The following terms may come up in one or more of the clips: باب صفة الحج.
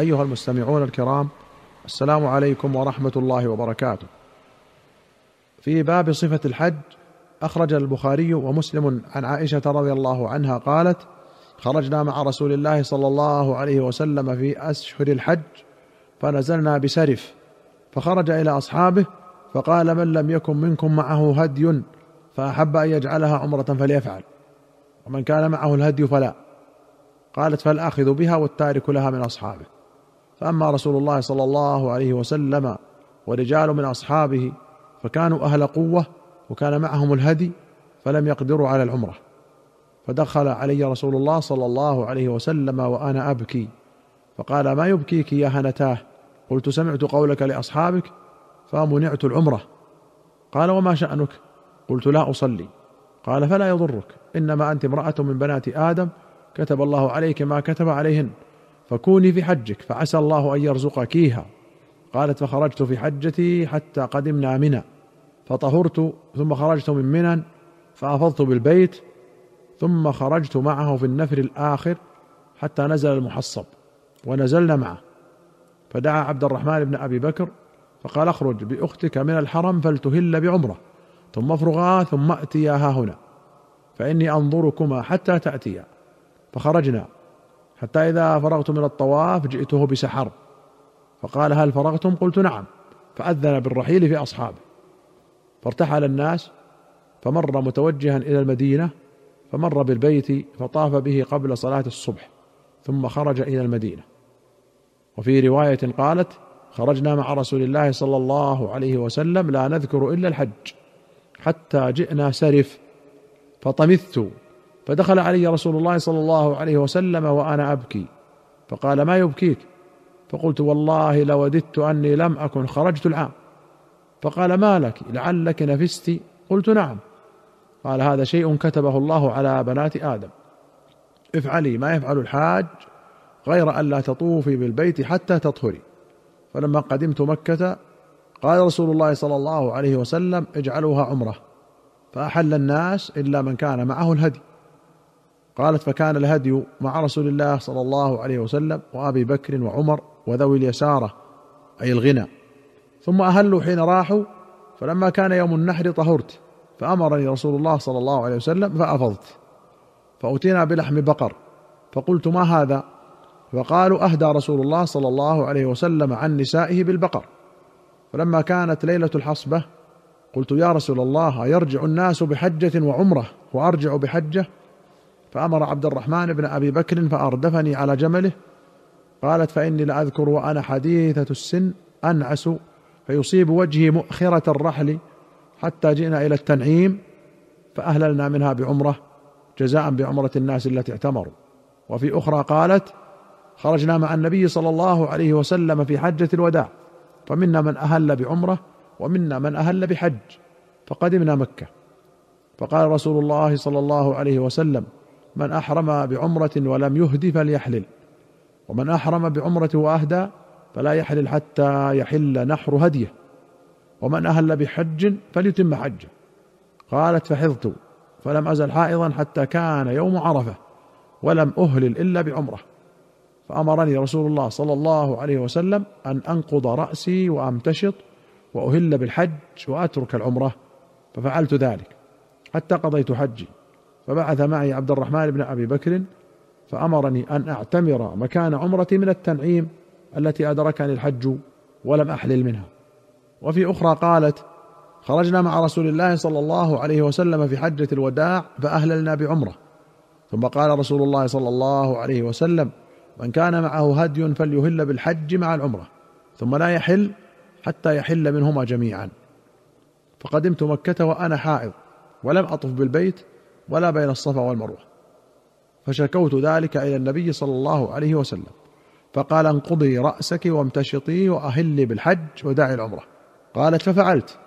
أيها المستمعون الكرام، السلام عليكم ورحمة الله وبركاته. في باب صفة الحج أخرج البخاري ومسلم عن عائشة رضي الله عنها قالت: خرجنا مع رسول الله صلى الله عليه وسلم في أشهر الحج فنزلنا بسرف، فخرج إلى أصحابه فقال: من لم يكن منكم معه هدي فأحب أن يجعلها عمرة فليفعل، ومن كان معه الهدي فلا. قالت: فالآخذ بها والتارك لها من أصحابه. فأما رسول الله صلى الله عليه وسلم ورجال من أصحابه فكانوا أهل قوة وكان معهم الهدي فلم يقدروا على العمرة، فدخل علي رسول الله صلى الله عليه وسلم وأنا أبكي، فقال: ما يبكيك يا هنتاه؟ قلت: سمعت قولك لأصحابك فمنعت العمرة. قال: وما شأنك؟ قلت: لا أصلي. قال: فلا يضرك، إنما أنت امرأة من بنات آدم، كتب الله عليك ما كتب عليهن، فكوني في حجك فعسى الله أن يرزقكيها. قالت: فخرجت في حجتي حتى قدمنا منى، فطهرت، ثم خرجت من منى فأفضت بالبيت، ثم خرجت معه في النفر الآخر حتى نزل المحصب، ونزلنا معه، فدعا عبد الرحمن بن أبي بكر فقال: اخرج بأختك من الحرم فلتهل بعمرة، ثم افرغا ثم أتيا هاهنا، فإني أنظركما حتى تأتيا. فخرجنا حتى إذا فرغت من الطواف جئته بسحر، فقال: هل فرغتم؟ قلت: نعم. فأذن بالرحيل في أصحابه، فارتحل الناس، فمر متوجها إلى المدينة، فمر بالبيت فطاف به قبل صلاة الصبح، ثم خرج إلى المدينة. وفي رواية قالت: خرجنا مع رسول الله صلى الله عليه وسلم لا نذكر إلا الحج حتى جئنا سرف فطمثت، فدخل علي رسول الله صلى الله عليه وسلم وأنا أبكي، فقال: ما يبكيك؟ فقلت: والله لوددت أني لم أكن خرجت العام. فقال: ما لك؟ لعلك نفستي؟ قلت: نعم. قال: هذا شيء كتبه الله على بنات آدم، افعلي ما يفعل الحاج غير أن لا تطوفي بالبيت حتى تطهري. فلما قدمت مكة قال رسول الله صلى الله عليه وسلم: اجعلوها عمرة، فأحل الناس إلا من كان معه الهدي. قالت: فكان الهدي مع رسول الله صلى الله عليه وسلم وأبي بكر وعمر وذوي اليسارة أي الغنى، ثم أهلوا حين راحوا، فلما كان يوم النحر طهرت، فأمرني رسول الله صلى الله عليه وسلم فأفضت، فأتينا بلحم بقر، فقلت: ما هذا؟ فقالوا: أهدى رسول الله صلى الله عليه وسلم عن نسائه بالبقر. فلما كانت ليلة الحصبة قلت: يا رسول الله، يرجع الناس بحجة وعمرة وأرجع بحجة؟ فأمر عبد الرحمن بن أبي بكر فأردفني على جمله. قالت: فإني لأذكر وأنا حديثة السن أنعس فيصيب وجهي مؤخرة الرحل حتى جئنا إلى التنعيم، فأهللنا منها بعمرة جزاء بعمرة الناس التي اعتمروا. وفي أخرى قالت: خرجنا مع النبي صلى الله عليه وسلم في حجة الوداع، فمنا من أهل بعمرة ومنا من أهل بحج، فقدمنا مكة، فقال رسول الله صلى الله عليه وسلم: من أحرم بعمرة ولم يهدي فليحلل، ومن أحرم بعمرة وأهدى فلا يحلل حتى يحل نحر هديه، ومن أهل بحج فليتم حجه. قالت: فحضت فلم أزل حائضا حتى كان يوم عرفة، ولم أهلل إلا بعمرة، فأمرني رسول الله صلى الله عليه وسلم أن أنقض رأسي وأمتشط وأهل بالحج وأترك العمرة، ففعلت ذلك حتى قضيت حجي. فبعث معي عبد الرحمن بن أبي بكر فأمرني أن أعتمر مكان عمرتي من التنعيم التي أدركني الحج ولم أحلل منها. وفي أخرى قالت: خرجنا مع رسول الله صلى الله عليه وسلم في حجة الوداع فأهللنا بعمرة، ثم قال رسول الله صلى الله عليه وسلم: من كان معه هدي فليهل بالحج مع العمرة، ثم لا يحل حتى يحل منهما جميعا. فقدمت مكة وأنا حائض، ولم أطف بالبيت ولا بين الصفا والمروة، فشكوت ذلك إلى النبي صلى الله عليه وسلم، فقال: انقضي رأسك وامتشطي وأهلي بالحج ودعي العمرة. قالت: ففعلت.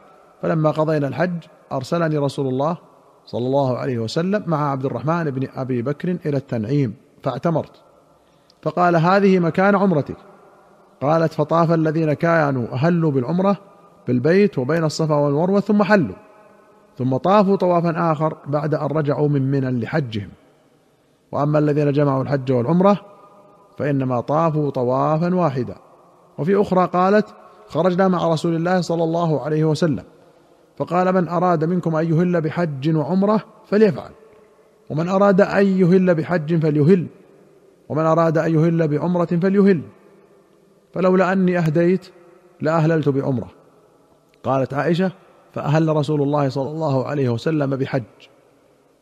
فلما قضينا الحج أرسلني رسول الله صلى الله عليه وسلم مع عبد الرحمن بن أبي بكر إلى التنعيم فاعتمرت، فقال: هذه مكان عمرتك. قالت: فطاف الذين كانوا أهلوا بالعمرة بالبيت وبين الصفا والمروة ثم حلوا، ثم طافوا طوافا آخر بعد أن رجعوا من منى لحجهم. وأما الذين جمعوا الحج والعمرة فإنما طافوا طوافا واحدا. وفي أخرى قالت: خرجنا مع رسول الله صلى الله عليه وسلم فقال: من أراد منكم أن يهل بحج وعمرة فليفعل، ومن أراد أن يهل بحج فليهل، ومن أراد أن يهل بعمرة فليهل، فلولا أني أهديت لأهللت بعمرة. قالت عائشة: فأهل رسول الله صلى الله عليه وسلم بحج،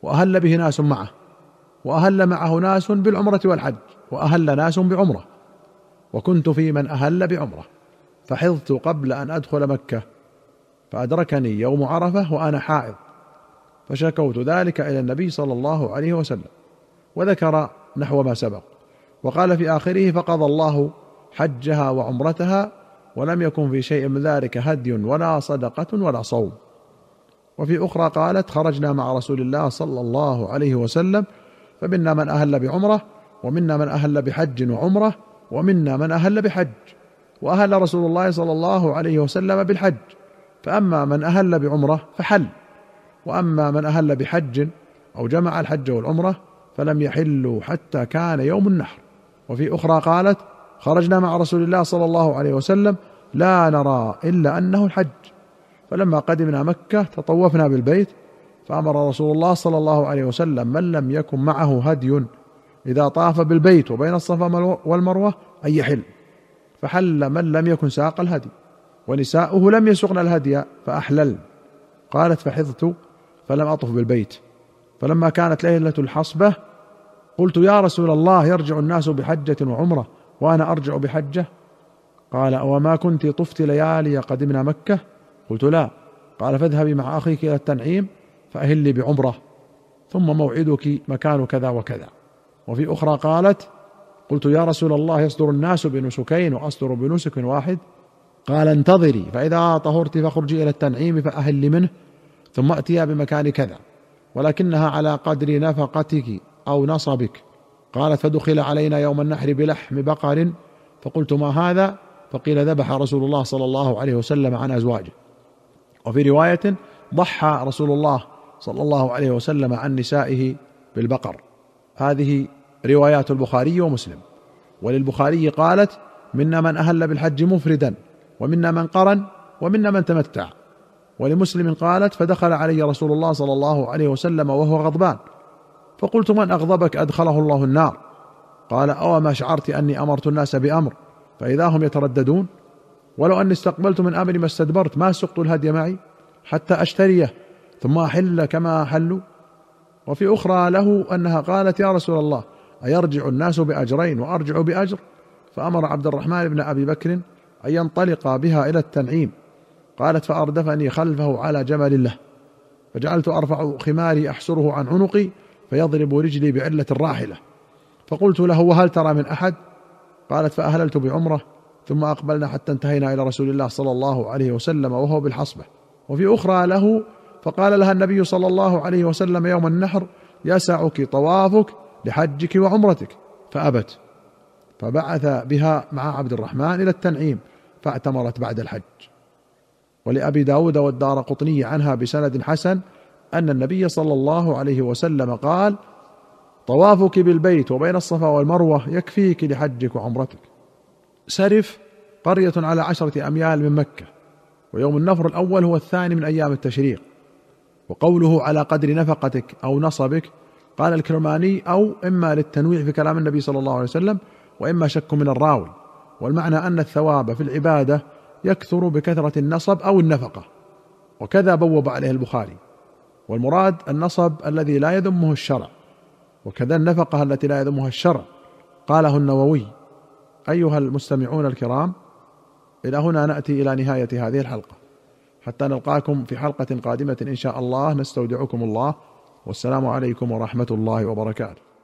وأهل به ناس معه، وأهل معه ناس بالعمرة والحج، وأهل ناس بعمرة، وكنت في من أهل بعمرة، فحضت قبل أن أدخل مكة فأدركني يوم عرفة وأنا حائض، فشكوت ذلك إلى النبي صلى الله عليه وسلم، وذكر نحو ما سبق. وقال في آخره: فقضى الله حجها وعمرتها، ولم يكن في شيء من ذلك هدي ولا صدقة ولا صوم. وفي أخرى قالت: خرجنا مع رسول الله صلى الله عليه وسلم فمنا من أهل بعمرة، ومنا من أهل بحج وعمرة، ومنا من أهل بحج، وأهل رسول الله صلى الله عليه وسلم بالحج، فأما من أهل بعمرة فحل، وأما من أهل بحج أو جمع الحج والعمرة فلم يحلوا حتى كان يوم النحر. وفي أخرى قالت: خرجنا مع رسول الله صلى الله عليه وسلم لا نرى إلا أنه الحج، فلما قدمنا مكة تطوفنا بالبيت، فأمر رسول الله صلى الله عليه وسلم من لم يكن معه هدي إذا طاف بالبيت وبين الصفا والمروة أن يحل، فحل من لم يكن ساق الهدي، ونساؤه لم يسقن الهدي فأحلل. قالت: فحضت فلم أطف بالبيت، فلما كانت ليلة الحصبة قلت: يا رسول الله، يرجع الناس بحجة وعمرة وأنا أرجع بحجة؟ قال: وما كنت طفت ليالي قدمنا مكة؟ قلت: لا. قال: فاذهبي مع أخيك إلى التنعيم فأهلي بعمرة، ثم موعدك مكان كذا وكذا. وفي أخرى قالت: قلت: يا رسول الله، يصدر الناس بنسكين وأصدر بنسك واحد؟ قال: انتظري، فإذا طهرت فاخرجي إلى التنعيم فأهلي منه، ثم أتيا بمكان كذا، ولكنها على قدر نفقتك أو نصبك. قالت: فدخل علينا يوم النحر بلحم بقر، فقلت: ما هذا؟ فقيل: ذبح رسول الله صلى الله عليه وسلم عن أزواجه. وفي رواية: ضحى رسول الله صلى الله عليه وسلم عن نسائه بالبقر. هذه روايات البخاري ومسلم. وللبخاري قالت: منا من أهل بالحج مفردا، ومنا من قرن، ومنا من تمتع. ولمسلم قالت: فدخل علي رسول الله صلى الله عليه وسلم وهو غضبان، فقلت: من أغضبك أدخله الله النار؟ قال: أو ما شعرت أني أمرت الناس بأمر فإذا هم يترددون؟ ولو أني استقبلت من أمري ما استدبرت ما سقت الهدي معي حتى أشتريه، ثم أحل كما أحلوا. وفي أخرى له أنها قالت: يا رسول الله، أيرجع الناس بأجرين وأرجع بأجر؟ فأمر عبد الرحمن بن أبي بكر أن ينطلق بها إلى التنعيم. قالت: فأردفني خلفه على جمل له، فجعلت أرفع خماري أحسره عن عنقي فيضرب رجلي بعلة الراحلة، فقلت له: وهل ترى من أحد؟ قالت: فأهللت بعمرة، ثم أقبلنا حتى انتهينا إلى رسول الله صلى الله عليه وسلم وهو بالحصبة. وفي أخرى له فقال لها النبي صلى الله عليه وسلم يوم النحر: يسعك طوافك لحجك وعمرتك، فأبت، فبعث بها مع عبد الرحمن إلى التنعيم، فاعتمرت بعد الحج. ولأبي داود والدارقطني عنها بسند حسن أن النبي صلى الله عليه وسلم قال: طوافك بالبيت وبين الصفا والمروة يكفيك لحجك وعمرتك. سرف قرية على 10 أميال من مكة، ويوم النفر الأول هو الثاني من أيام التشريق. وقوله على قدر نفقتك أو نصبك، قال الكرماني: أو، إما للتنويع في كلام النبي صلى الله عليه وسلم، وإما شك من الراوي، والمعنى أن الثواب في العبادة يكثر بكثرة النصب أو النفقة، وكذا بوب عليه البخاري. والمراد النصب الذي لا يذمه الشرع، وكذا النفقة التي لا يذمها الشرع. قاله النووي. أيها المستمعون الكرام، إلى هنا نأتي إلى نهاية هذه الحلقة، حتى نلقاكم في حلقة قادمة إن شاء الله. نستودعكم الله، والسلام عليكم ورحمة الله وبركاته.